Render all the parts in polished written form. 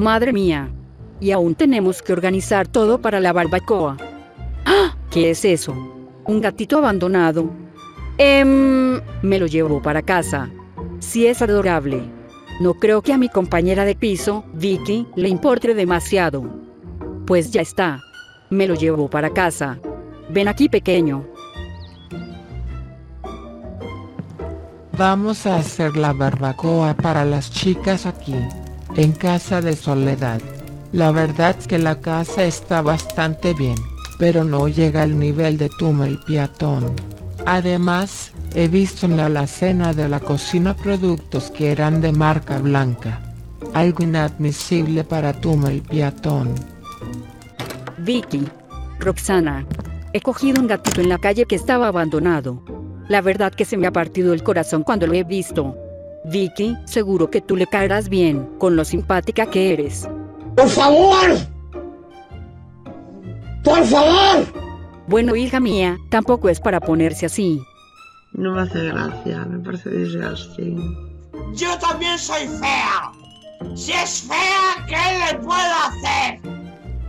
Madre mía. Y aún tenemos que organizar todo para la barbacoa. ¡Ah! ¿Qué es eso? ¿Un gatito abandonado? Me lo llevo para casa. Sí, es adorable. No creo que a mi compañera de piso, Vicky, le importe demasiado. Pues ya está. Me lo llevo para casa. Ven aquí, pequeño. Vamos a hacer la barbacoa para las chicas aquí, en casa de Soledad. La verdad es que la casa está bastante bien, pero no llega al nivel de Tumel Piatón. Además, he visto en la alacena de la cocina productos que eran de marca blanca. Algo inadmisible para Tumel Piatón. Vicky, Roxana, he cogido un gatito en la calle que estaba abandonado. La verdad que se me ha partido el corazón cuando lo he visto. Vicky, seguro que tú le caerás bien, con lo simpática que eres. ¡Por favor! ¡Por favor! Bueno, hija mía, tampoco es para ponerse así. No me hace gracia, me parece disgusting. ¡Yo también soy fea! ¡Si es fea, qué le puedo hacer!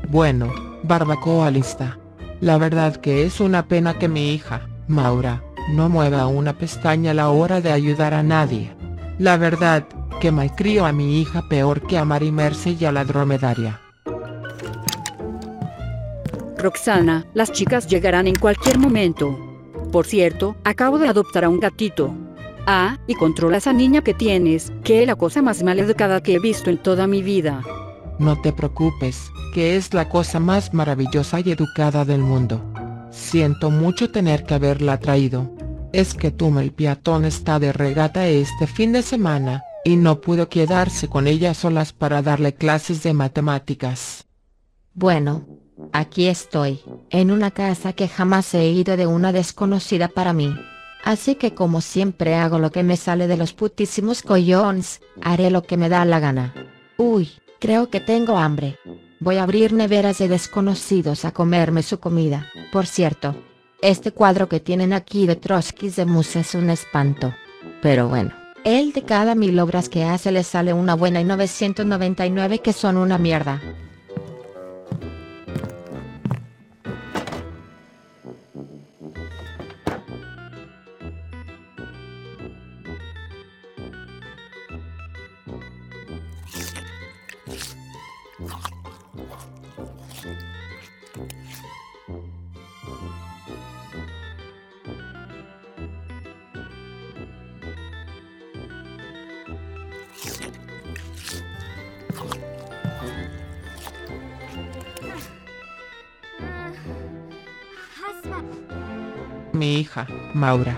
Bueno, barbacoa lista. La verdad que es una pena que mi hija, Maura, no mueva una pestaña a la hora de ayudar a nadie. La verdad que malcrio a mi hija peor que a Marimerce y a la dromedaria. Roxana, las chicas llegarán en cualquier momento. Por cierto, acabo de adoptar a un gatito. Ah, y controla a esa niña que tienes, que es la cosa más maleducada que he visto en toda mi vida. No te preocupes, que es la cosa más maravillosa y educada del mundo. Siento mucho tener que haberla traído. Es que Tumel Piatón está de regata este fin de semana, y no pudo quedarse con ellas solas para darle clases de matemáticas. Bueno, aquí estoy, en una casa que jamás he ido de una desconocida para mí. Así que como siempre hago lo que me sale de los putísimos collones, haré lo que me da la gana. Uy, creo que tengo hambre. Voy a abrir neveras de desconocidos a comerme su comida. Por cierto, este cuadro que tienen aquí de Trotsky de Musa es un espanto. Pero bueno. Él de cada 1000 obras que hace le sale una buena y 999 que son una mierda. Mi hija, Maura,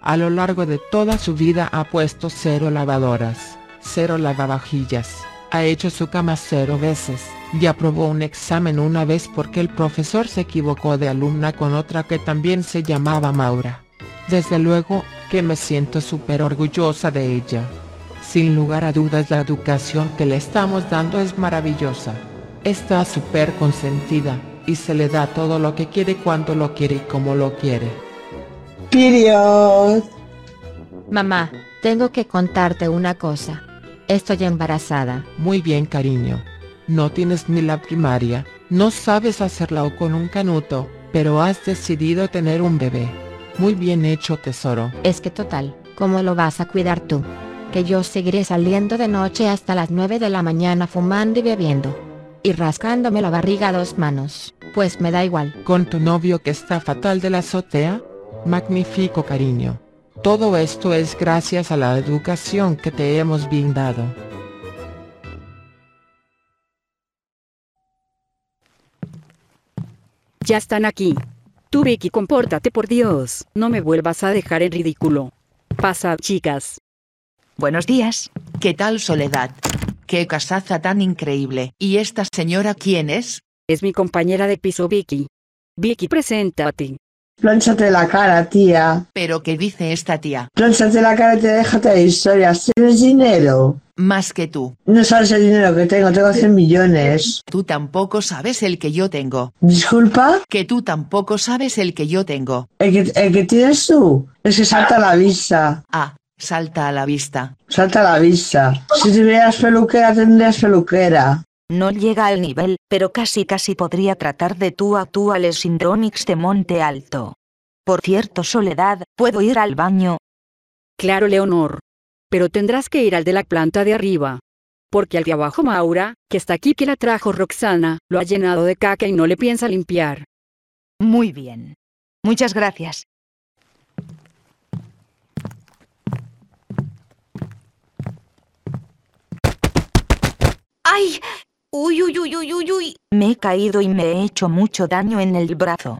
a lo largo de toda su vida ha puesto 0 lavadoras, 0 lavavajillas, ha hecho su cama 0 veces, y aprobó un examen una vez porque el profesor se equivocó de alumna con otra que también se llamaba Maura. Desde luego, que me siento súper orgullosa de ella. Sin lugar a dudas la educación que le estamos dando es maravillosa. Está súper consentida, y se le da todo lo que quiere cuando lo quiere y como lo quiere. Period. Mamá, tengo que contarte una cosa. Estoy embarazada. Muy bien, cariño. No tienes ni la primaria, no sabes hacerla o con un canuto, pero has decidido tener un bebé. Muy bien hecho, tesoro. Es que total, ¿cómo lo vas a cuidar tú? Que yo seguiré saliendo de noche hasta las 9 de la mañana fumando y bebiendo. Y rascándome la barriga a 2 manos, pues me da igual. ¿Con tu novio que está fatal de la azotea? Magnífico, cariño. Todo esto es gracias a la educación que te hemos brindado. Ya están aquí. Tú, Vicky, compórtate, por Dios. No me vuelvas a dejar en ridículo. Pasad, chicas. Buenos días. ¿Qué tal, Soledad? Qué casaza tan increíble. ¿Y esta señora quién es? Es mi compañera de piso, Vicky. Vicky, preséntate. Plónchate la cara, tía. ¿Pero qué dice esta tía? Plónchate la cara y te déjate de historias. ¿Tienes dinero? Más que tú. No sabes el dinero que tengo, tengo 100 millones. Tú tampoco sabes el que yo tengo. ¿Disculpa? Que tú tampoco sabes el que yo tengo. ¿El que tienes tú? Es que salta a la vista. Ah, salta a la vista. Salta a la vista. Si tuvieras peluquera, tendrías peluquera. No llega al nivel, pero casi podría tratar de tú a tú a los Syndronics de Monte Alto. Por cierto, Soledad, ¿puedo ir al baño? Claro, Leonor. Pero tendrás que ir al de la planta de arriba. Porque al de abajo Maura, que está aquí que la trajo Roxana, lo ha llenado de caca y no le piensa limpiar. Muy bien. Muchas gracias. ¡Ay! ¡Uy! Me he caído y me he hecho mucho daño en el brazo.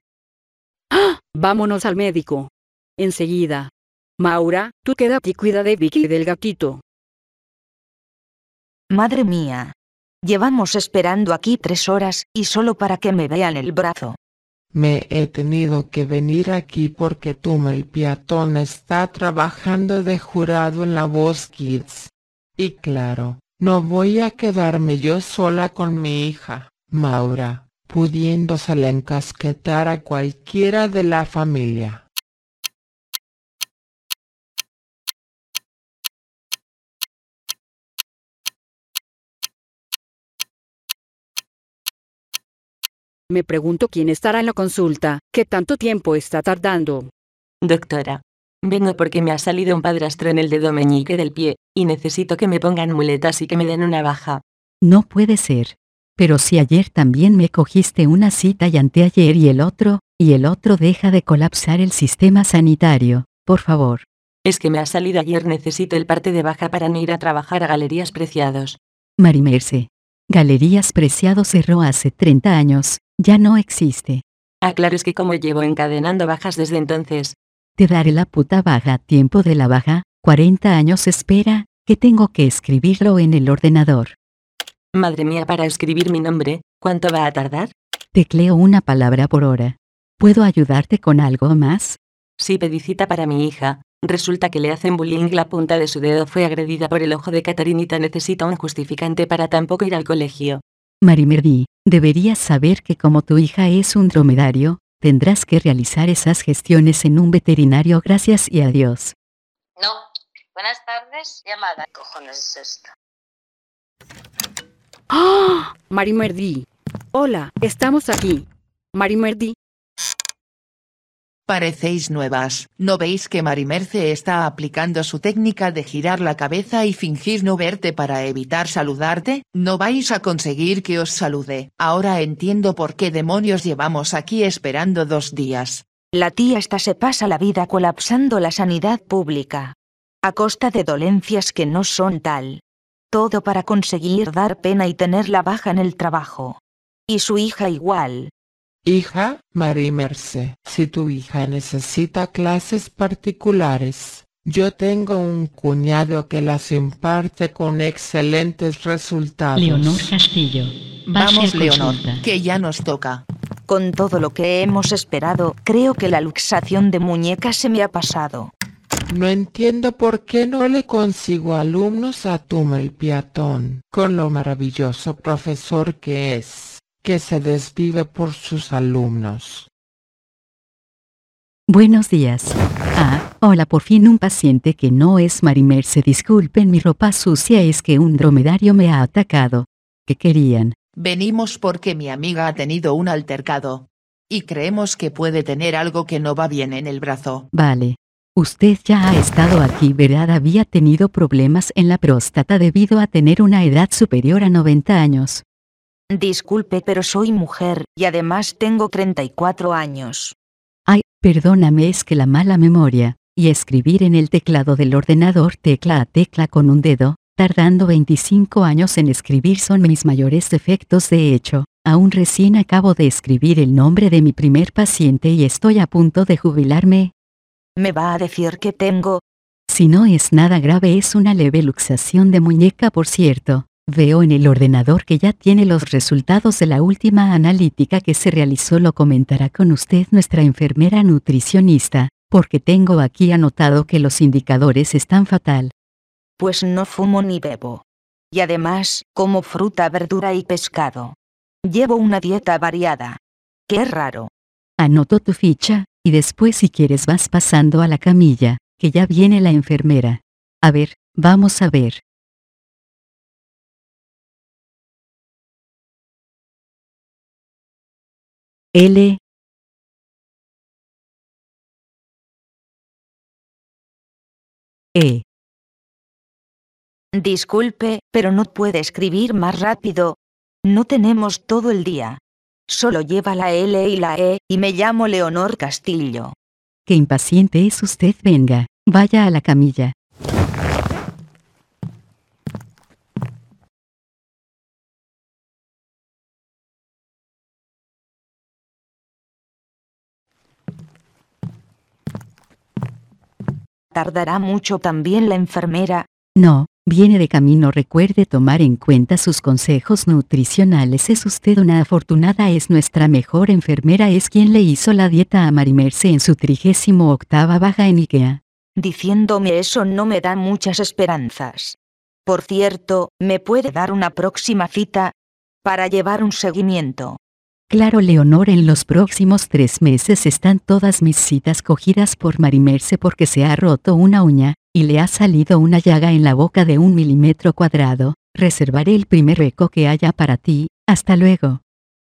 ¡Ah! Vámonos al médico. Enseguida. Maura, tú quédate y cuida de Vicky y del gatito. Madre mía. Llevamos esperando aquí 3 horas, y solo para que me vean el brazo. Me he tenido que venir aquí porque Tumel Piatón está trabajando de jurado en la Voz Kids. Y claro, no voy a quedarme yo sola con mi hija, Maura, pudiéndosela encasquetar a cualquiera de la familia. Me pregunto quién estará en la consulta, ¿qué tanto tiempo está tardando? Doctora. Vengo porque me ha salido un padrastro en el dedo meñique del pie, y necesito que me pongan muletas y que me den una baja. No puede ser. Pero si ayer también me cogiste una cita y anteayer y el otro deja de colapsar el sistema sanitario, por favor. Es que me ha salido ayer, necesito el parte de baja para no ir a trabajar a Galerías Preciados. Marimerce. Galerías Preciados cerró hace 30 años, ya no existe. Ah, claro, es que como llevo encadenando bajas desde entonces. Te daré la puta baja a tiempo de la baja, 40 años espera, que tengo que escribirlo en el ordenador. Madre mía, para escribir mi nombre, ¿cuánto va a tardar? Tecleo una palabra por hora. ¿Puedo ayudarte con algo más? Sí, pedí cita para mi hija. Resulta que le hacen bullying, la punta de su dedo fue agredida por el ojo de Catarinita, necesita un justificante para tampoco ir al colegio. Marimerce, deberías saber que como tu hija es un dromedario, tendrás que realizar esas gestiones en un veterinario, gracias y adiós. No. Buenas tardes, llamada. ¿Qué cojones es esto? ¡Ah! ¡Oh! Marimerce. Hola, estamos aquí. Marimerce. Parecéis nuevas, ¿no veis que Marimerce está aplicando su técnica de girar la cabeza y fingir no verte para evitar saludarte? No vais a conseguir que os salude. Ahora entiendo por qué demonios llevamos aquí esperando 2 días. La tía esta se pasa la vida colapsando la sanidad pública. A costa de dolencias que no son tal. Todo para conseguir dar pena y tener la baja en el trabajo. Y su hija igual. Hija, Marimerce, si tu hija necesita clases particulares, yo tengo un cuñado que las imparte con excelentes resultados. Leonor Castillo. Vamos, Leonor, que ya nos toca. Con todo lo que hemos esperado, creo que la luxación de muñecas se me ha pasado. No entiendo por qué no le consigo alumnos a Tumel Piatón, con lo maravilloso profesor que es, que se desvive por sus alumnos. Buenos días. Ah, hola, por fin un paciente que no es Marimerce. Disculpen mi ropa sucia, es que un dromedario me ha atacado. ¿Qué querían? Venimos porque mi amiga ha tenido un altercado. Y creemos que puede tener algo que no va bien en el brazo. Vale. Usted ya ha estado aquí, ¿verdad? Había tenido problemas en la próstata debido a tener una edad superior a 90 años. Disculpe, pero soy mujer, y además tengo 34 años. Ay, perdóname, es que la mala memoria, y escribir en el teclado del ordenador tecla a tecla con un dedo, tardando 25 años en escribir son mis mayores defectos. De hecho, aún recién acabo de escribir el nombre de mi primer paciente y estoy a punto de jubilarme. ¿Me va a decir qué tengo? Si no es nada grave, es una leve luxación de muñeca, por cierto. Veo en el ordenador que ya tiene los resultados de la última analítica que se realizó. Lo comentará con usted nuestra enfermera nutricionista, porque tengo aquí anotado que los indicadores están fatal. Pues no fumo ni bebo. Y además, como fruta, verdura y pescado. Llevo una dieta variada. ¡Qué raro! Anoto tu ficha, y después si quieres vas pasando a la camilla, que ya viene la enfermera. A ver, vamos a ver. L. E. Disculpe, pero no puede escribir más rápido. No tenemos todo el día. Solo lleva la L y la E, y me llamo Leonor Castillo. Qué impaciente es usted, venga, vaya a la camilla. ¿Tardará mucho también la enfermera? No, viene de camino. Recuerde tomar en cuenta sus consejos nutricionales. Es usted una afortunada, es nuestra mejor enfermera, es quien le hizo la dieta a Marimerce en su 38ª baja en Ikea. Diciéndome eso no me da muchas esperanzas. Por cierto, ¿me puede dar una próxima cita? Para llevar un seguimiento. Claro, Leonor, en los próximos 3 meses están todas mis citas cogidas por Marimerce porque se ha roto una uña, y le ha salido una llaga en la boca de 1 milímetro cuadrado. Reservaré el primer hueco que haya para ti. Hasta luego.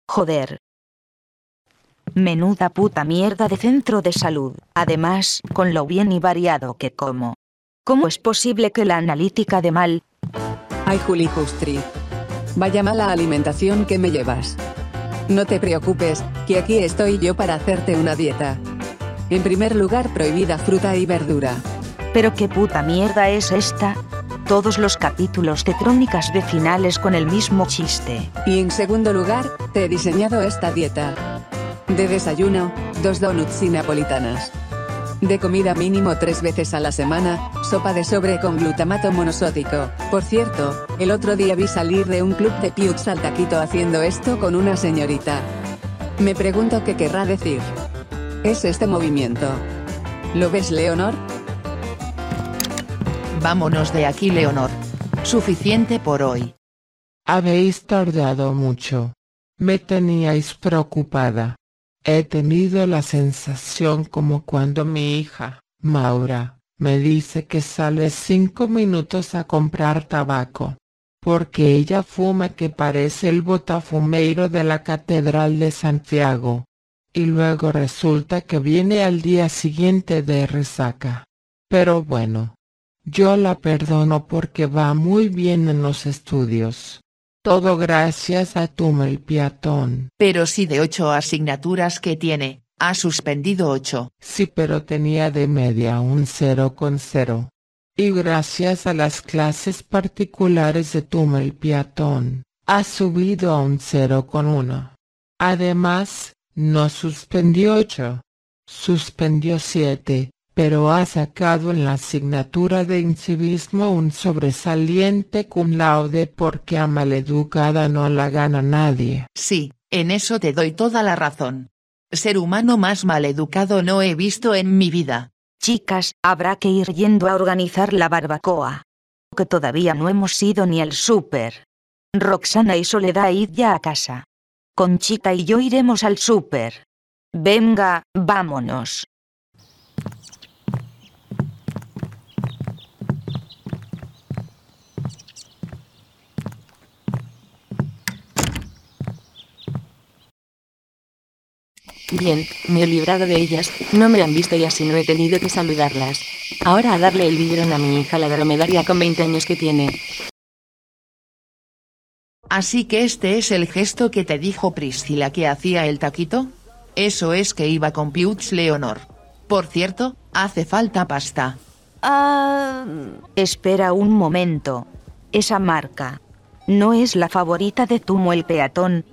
Joder. Menuda puta mierda de centro de salud. Además, con lo bien y variado que como. ¿Cómo es posible que la analítica de mal? Ay, Juli Justri. Vaya mala alimentación que me llevas. No te preocupes, que aquí estoy yo para hacerte una dieta. En primer lugar, prohibida fruta y verdura. ¿Pero qué puta mierda es esta? Todos los capítulos de crónicas vecinales con el mismo chiste. Y en segundo lugar, te he diseñado esta dieta. De desayuno, 2 donuts y napolitanas. De comida mínimo 3 veces a la semana, sopa de sobre con glutamato monosódico. Por cierto, el otro día vi salir de un club de Piuç al taquito haciendo esto con una señorita. Me pregunto qué querrá decir. Es este movimiento. ¿Lo ves, Leonor? Vámonos de aquí, Leonor. Suficiente por hoy. Habéis tardado mucho. Me teníais preocupada. He tenido la sensación como cuando mi hija, Maura, me dice que sale 5 minutos a comprar tabaco. Porque ella fuma que parece el botafumeiro de la Catedral de Santiago. Y luego resulta que viene al día siguiente de resaca. Pero bueno. Yo la perdono porque va muy bien en los estudios. Todo gracias a Tumel Piatón. Pero si de 8 asignaturas que tiene, ha suspendido 8. Sí, pero tenía de media un 0,0. Y gracias a las clases particulares de Tumel Piatón, ha subido a un 0,1. Además, no suspendió 8. Suspendió 7, pero ha sacado en la asignatura de incivismo un sobresaliente cum laude porque a maleducada no la gana nadie. Sí, en eso te doy toda la razón. Ser humano más maleducado no he visto en mi vida. Chicas, habrá que ir yendo a organizar la barbacoa. Que todavía no hemos ido ni al súper. Roxana y Soledad, id ya a casa. Conchita y yo iremos al súper. Venga, vámonos. Bien, me he librado de ellas, no me han visto y así no he tenido que saludarlas. Ahora a darle el biberón a mi hija la dromedaria con 20 años que tiene. Así que este es el gesto que te dijo Priscila que hacía el taquito. Eso es que iba con Piuç, Leonor. Por cierto, hace falta pasta. Espera un momento. Esa marca no es la favorita de Tumel Piatón.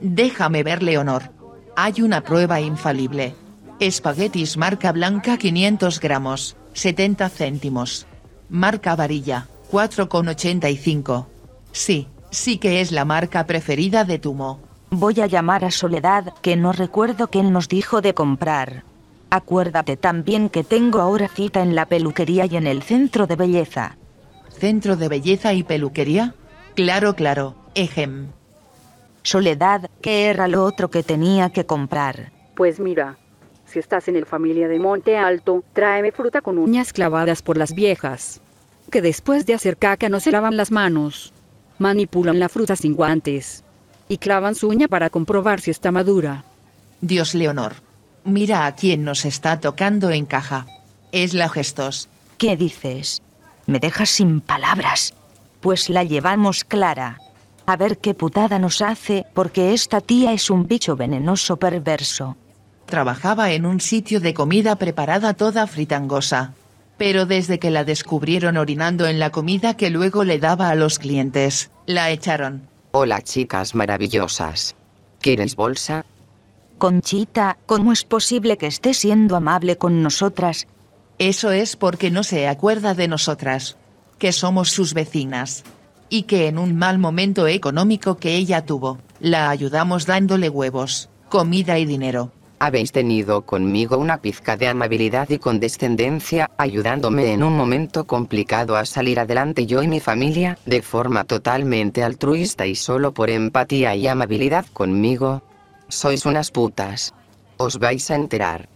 Déjame ver, Leonor. Hay una prueba infalible. Espaguetis marca blanca 500 gramos, 70 céntimos. Marca varilla, 4,85. Sí, sí que es la marca preferida de Tumo. Voy a llamar a Soledad, que no recuerdo quién nos dijo de comprar. Acuérdate también que tengo ahora cita en la peluquería y en el centro de belleza. ¿Centro de belleza y peluquería? Claro, ejem. Soledad, ¿qué era lo otro que tenía que comprar? Pues mira, si estás en el familia de Monte Alto, tráeme fruta con uñas clavadas por las viejas. Que después de hacer caca no se lavan las manos. Manipulan la fruta sin guantes. Y clavan su uña para comprobar si está madura. Dios, Leonor, mira a quién nos está tocando en caja. Es la Gestos. ¿Qué dices? Me dejas sin palabras. Pues la llevamos clara. A ver qué putada nos hace, porque esta tía es un bicho venenoso perverso. Trabajaba en un sitio de comida preparada toda fritangosa. Pero desde que la descubrieron orinando en la comida que luego le daba a los clientes, la echaron. Hola, chicas maravillosas. ¿Quieres bolsa? Conchita, ¿cómo es posible que esté siendo amable con nosotras? Eso es porque no se acuerda de nosotras, que somos sus vecinas. Y que en un mal momento económico que ella tuvo, la ayudamos dándole huevos, comida y dinero. Habéis tenido conmigo una pizca de amabilidad y condescendencia, ayudándome en un momento complicado a salir adelante yo y mi familia, de forma totalmente altruista y solo por empatía y amabilidad conmigo. Sois unas putas. Os vais a enterar.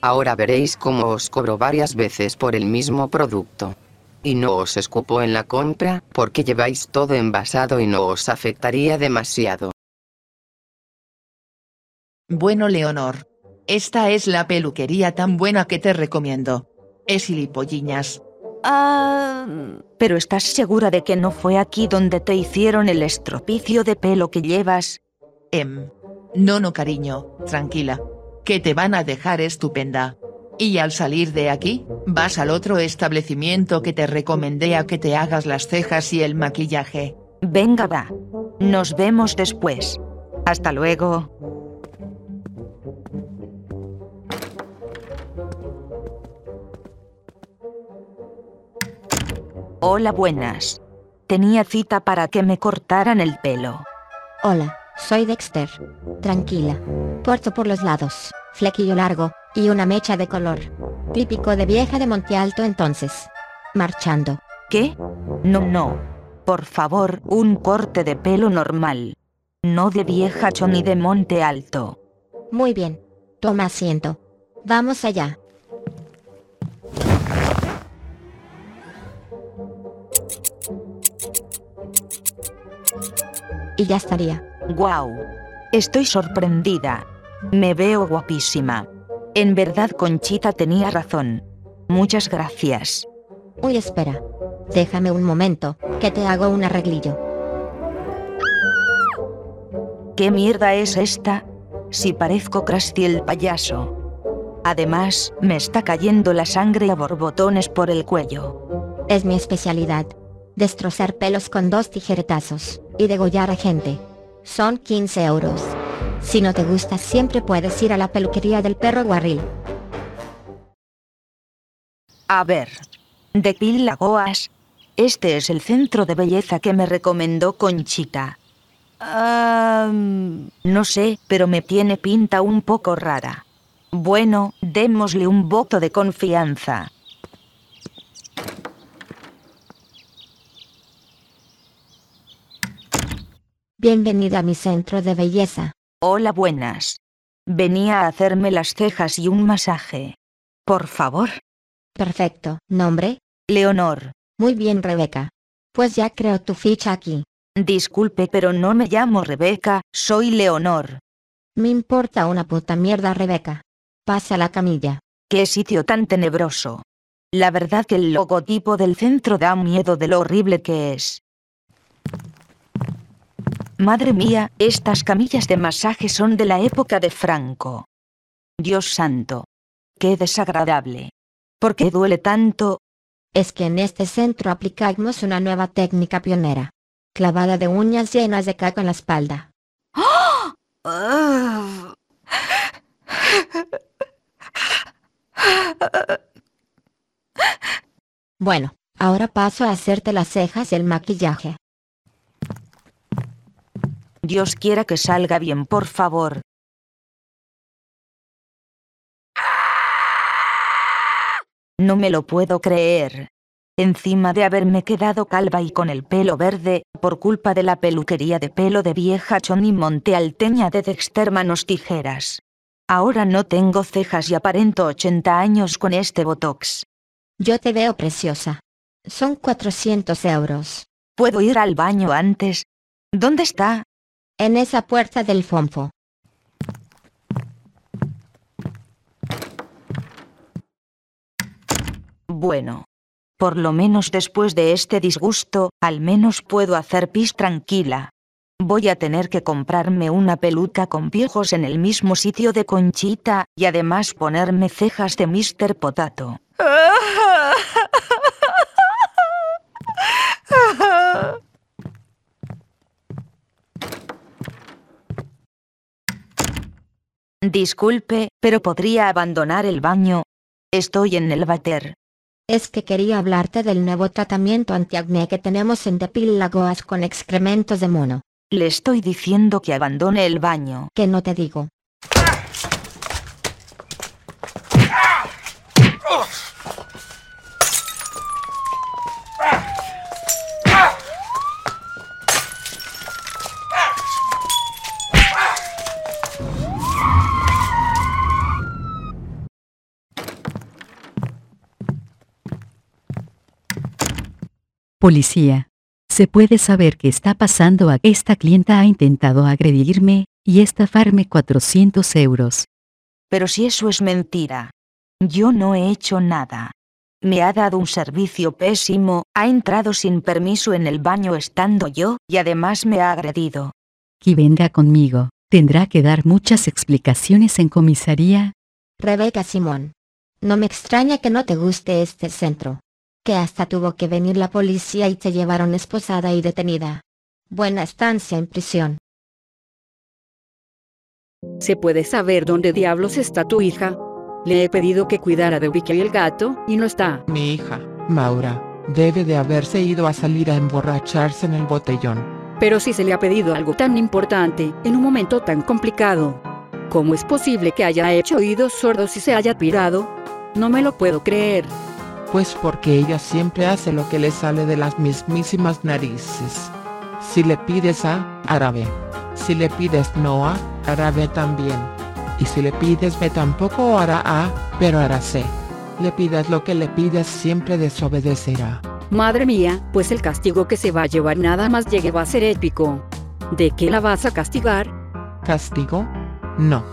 Ahora veréis cómo os cobro varias veces por el mismo producto. Y no os escupo en la compra, porque lleváis todo envasado y no os afectaría demasiado. Bueno, Leonor, esta es la peluquería tan buena que te recomiendo. Es Hilipolliñas. Ah, ¿pero estás segura de que no fue aquí donde te hicieron el estropicio de pelo que llevas? No, cariño, tranquila, que te van a dejar estupenda. Y al salir de aquí, vas al otro establecimiento que te recomendé a que te hagas las cejas y el maquillaje. Venga, va. Nos vemos después. Hasta luego. Hola, buenas. Tenía cita para que me cortaran el pelo. Hola, soy Dexter. Tranquila. Corto por los lados, flequillo largo, y una mecha de color. Típico de vieja de Monte Alto entonces. Marchando. ¿Qué? No. Por favor, un corte de pelo normal. No de viejacho ni de Monte Alto. Muy bien. Toma asiento. Vamos allá. Y ya estaría. ¡Guau! Estoy sorprendida. Me veo guapísima. En verdad, Conchita tenía razón. Muchas gracias. Uy, espera. Déjame un momento, que te hago un arreglillo. ¿Qué mierda es esta? Si parezco Krusty el payaso. Además, me está cayendo la sangre a borbotones por el cuello. Es mi especialidad. Destrozar pelos con dos tijeretazos y degollar a gente. Son 15€. Si no te gusta, siempre puedes ir a la peluquería del perro guarril. A ver, Depilagoas. Este es el centro de belleza que me recomendó Conchita. No sé, pero me tiene pinta un poco rara. Bueno, démosle un voto de confianza. Bienvenida a mi centro de belleza. Hola, buenas. Venía a hacerme las cejas y un masaje. Por favor. Perfecto. ¿Nombre? Leonor. Muy bien, Rebeca. Pues ya creo tu ficha aquí. Disculpe, pero no me llamo Rebeca, soy Leonor. Me importa una puta mierda, Rebeca. Pasa la camilla. Qué sitio tan tenebroso. La verdad que el logotipo del centro da miedo de lo horrible que es. Madre mía, estas camillas de masaje son de la época de Franco. Dios santo. Qué desagradable. ¿Por qué duele tanto? Es que en este centro aplicamos una nueva técnica pionera. Clavada de uñas llenas de caca en la espalda. ¡Oh! Bueno, ahora paso a hacerte las cejas y el maquillaje. Dios quiera que salga bien, por favor. No me lo puedo creer. Encima de haberme quedado calva y con el pelo verde, por culpa de la peluquería de pelo de vieja Choni Montealteña de Dexter Manos Tijeras. Ahora no tengo cejas y aparento 80 años con este botox. Yo te veo preciosa. Son 400€. ¿Puedo ir al baño antes? ¿Dónde está? En esa puerta del fonfo. Bueno. Por lo menos después de este disgusto, al menos puedo hacer pis tranquila. Voy a tener que comprarme una peluca con piojos en el mismo sitio de Conchita, y además ponerme cejas de Mr. Potato. Disculpe, pero ¿podría abandonar el baño? Estoy en el váter. Es que quería hablarte del nuevo tratamiento antiacné que tenemos en Depilagoas con excrementos de mono. Le estoy diciendo que abandone el baño. Que no te digo. Policía. ¿Se puede saber qué está pasando? Esta clienta ha intentado agredirme y estafarme 400 euros. Pero si eso es mentira. Yo no he hecho nada. Me ha dado un servicio pésimo, ha entrado sin permiso en el baño estando yo, y además me ha agredido. Que venga conmigo, tendrá que dar muchas explicaciones en comisaría. Rebeca Simón. No me extraña que no te guste este centro. Que hasta tuvo que venir la policía y te llevaron esposada y detenida. Buena estancia en prisión. ¿Se puede saber dónde diablos está tu hija? Le he pedido que cuidara de Vicky y el gato, y no está. Mi hija, Maura, debe de haberse ido a salir a emborracharse en el botellón. Pero si se le ha pedido algo tan importante, en un momento tan complicado. ¿Cómo es posible que haya hecho oídos sordos y se haya pirado? No me lo puedo creer. Pues porque ella siempre hace lo que le sale de las mismísimas narices. Si le pides A, hará B. Si le pides no A, hará B también. Y si le pides B tampoco hará A, pero hará C. Le pidas lo que le pidas, siempre desobedecerá. Madre mía, pues el castigo que se va a llevar nada más llegue va a ser épico. ¿De qué la vas a castigar? ¿Castigo? No.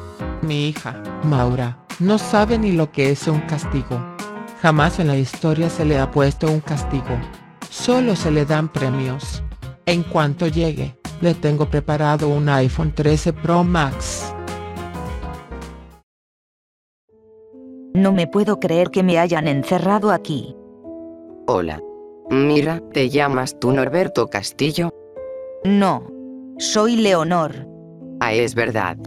Mi hija, Maura, no sabe ni lo que es un castigo. Jamás en la historia se le ha puesto un castigo. Solo se le dan premios. En cuanto llegue, le tengo preparado un iPhone 13 Pro Max. No me puedo creer que me hayan encerrado aquí. Hola. Mira, ¿te llamas tú Norberto Castillo? No. Soy Leonor. Ah, es verdad.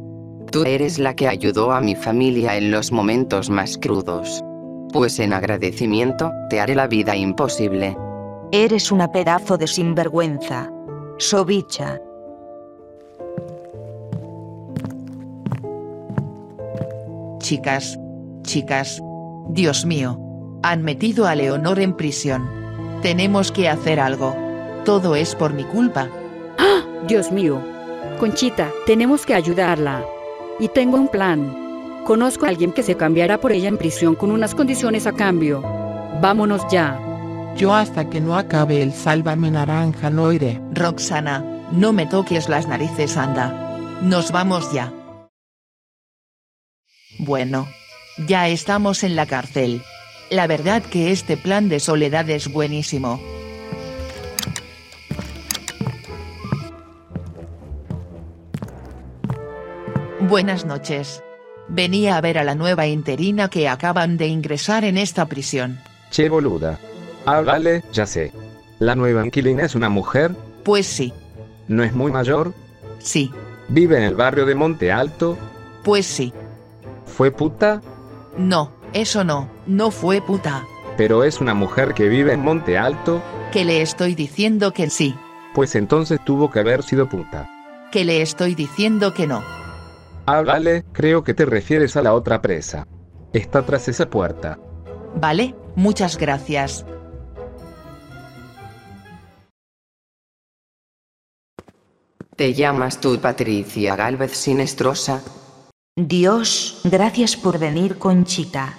Tú eres la que ayudó a mi familia en los momentos más crudos. Pues en agradecimiento, te haré la vida imposible. Eres una pedazo de sinvergüenza. Sobicha. Chicas. Dios mío. Han metido a Leonor en prisión. Tenemos que hacer algo. Todo es por mi culpa. ¡Ah! Dios mío. Conchita, tenemos que ayudarla. Y tengo un plan. Conozco a alguien que se cambiará por ella en prisión con unas condiciones a cambio. Vámonos ya. Yo hasta que no acabe el sálvame naranja no iré. Roxana, no me toques las narices, anda. Nos vamos ya. Bueno, ya estamos en la cárcel. La verdad que este plan de Soledad es buenísimo. Buenas noches. Venía a ver a la nueva interina que acaban de ingresar en esta prisión. Che boluda. Ah, vale, ya sé. ¿La nueva inquilina es una mujer? Pues sí. ¿No es muy mayor? Sí. ¿Vive en el barrio de Monte Alto? Pues sí. ¿Fue puta? No, eso no, no fue puta. ¿Pero es una mujer que vive en Monte Alto? Que le estoy diciendo que sí. Pues entonces tuvo que haber sido puta. Que le estoy diciendo que no. Ah, vale, creo que te refieres a la otra presa. Está tras esa puerta. Vale, muchas gracias. ¿Te llamas tú Patricia Galvez Sinestrosa? Dios, gracias por venir, Conchita.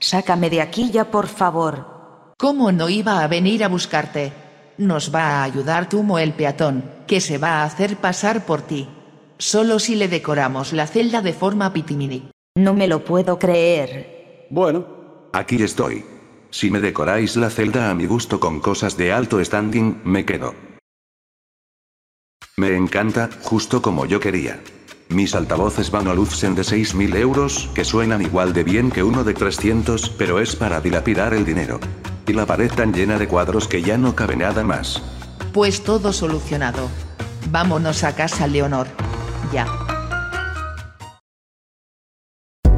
Sácame de aquí ya, por favor. ¿Cómo no iba a venir a buscarte? Nos va a ayudar Tumel Piatón, que se va a hacer pasar por ti. Solo si le decoramos la celda de forma pitimini. No me lo puedo creer. Bueno, aquí estoy. Si me decoráis la celda a mi gusto con cosas de alto standing, me quedo. Me encanta, justo como yo quería. Mis altavoces Vanolufsen de 6.000 euros, que suenan igual de bien que uno de 300, pero es para dilapidar el dinero. Y la pared tan llena de cuadros que ya no cabe nada más. Pues todo solucionado. Vámonos a casa, Leonor. Ya.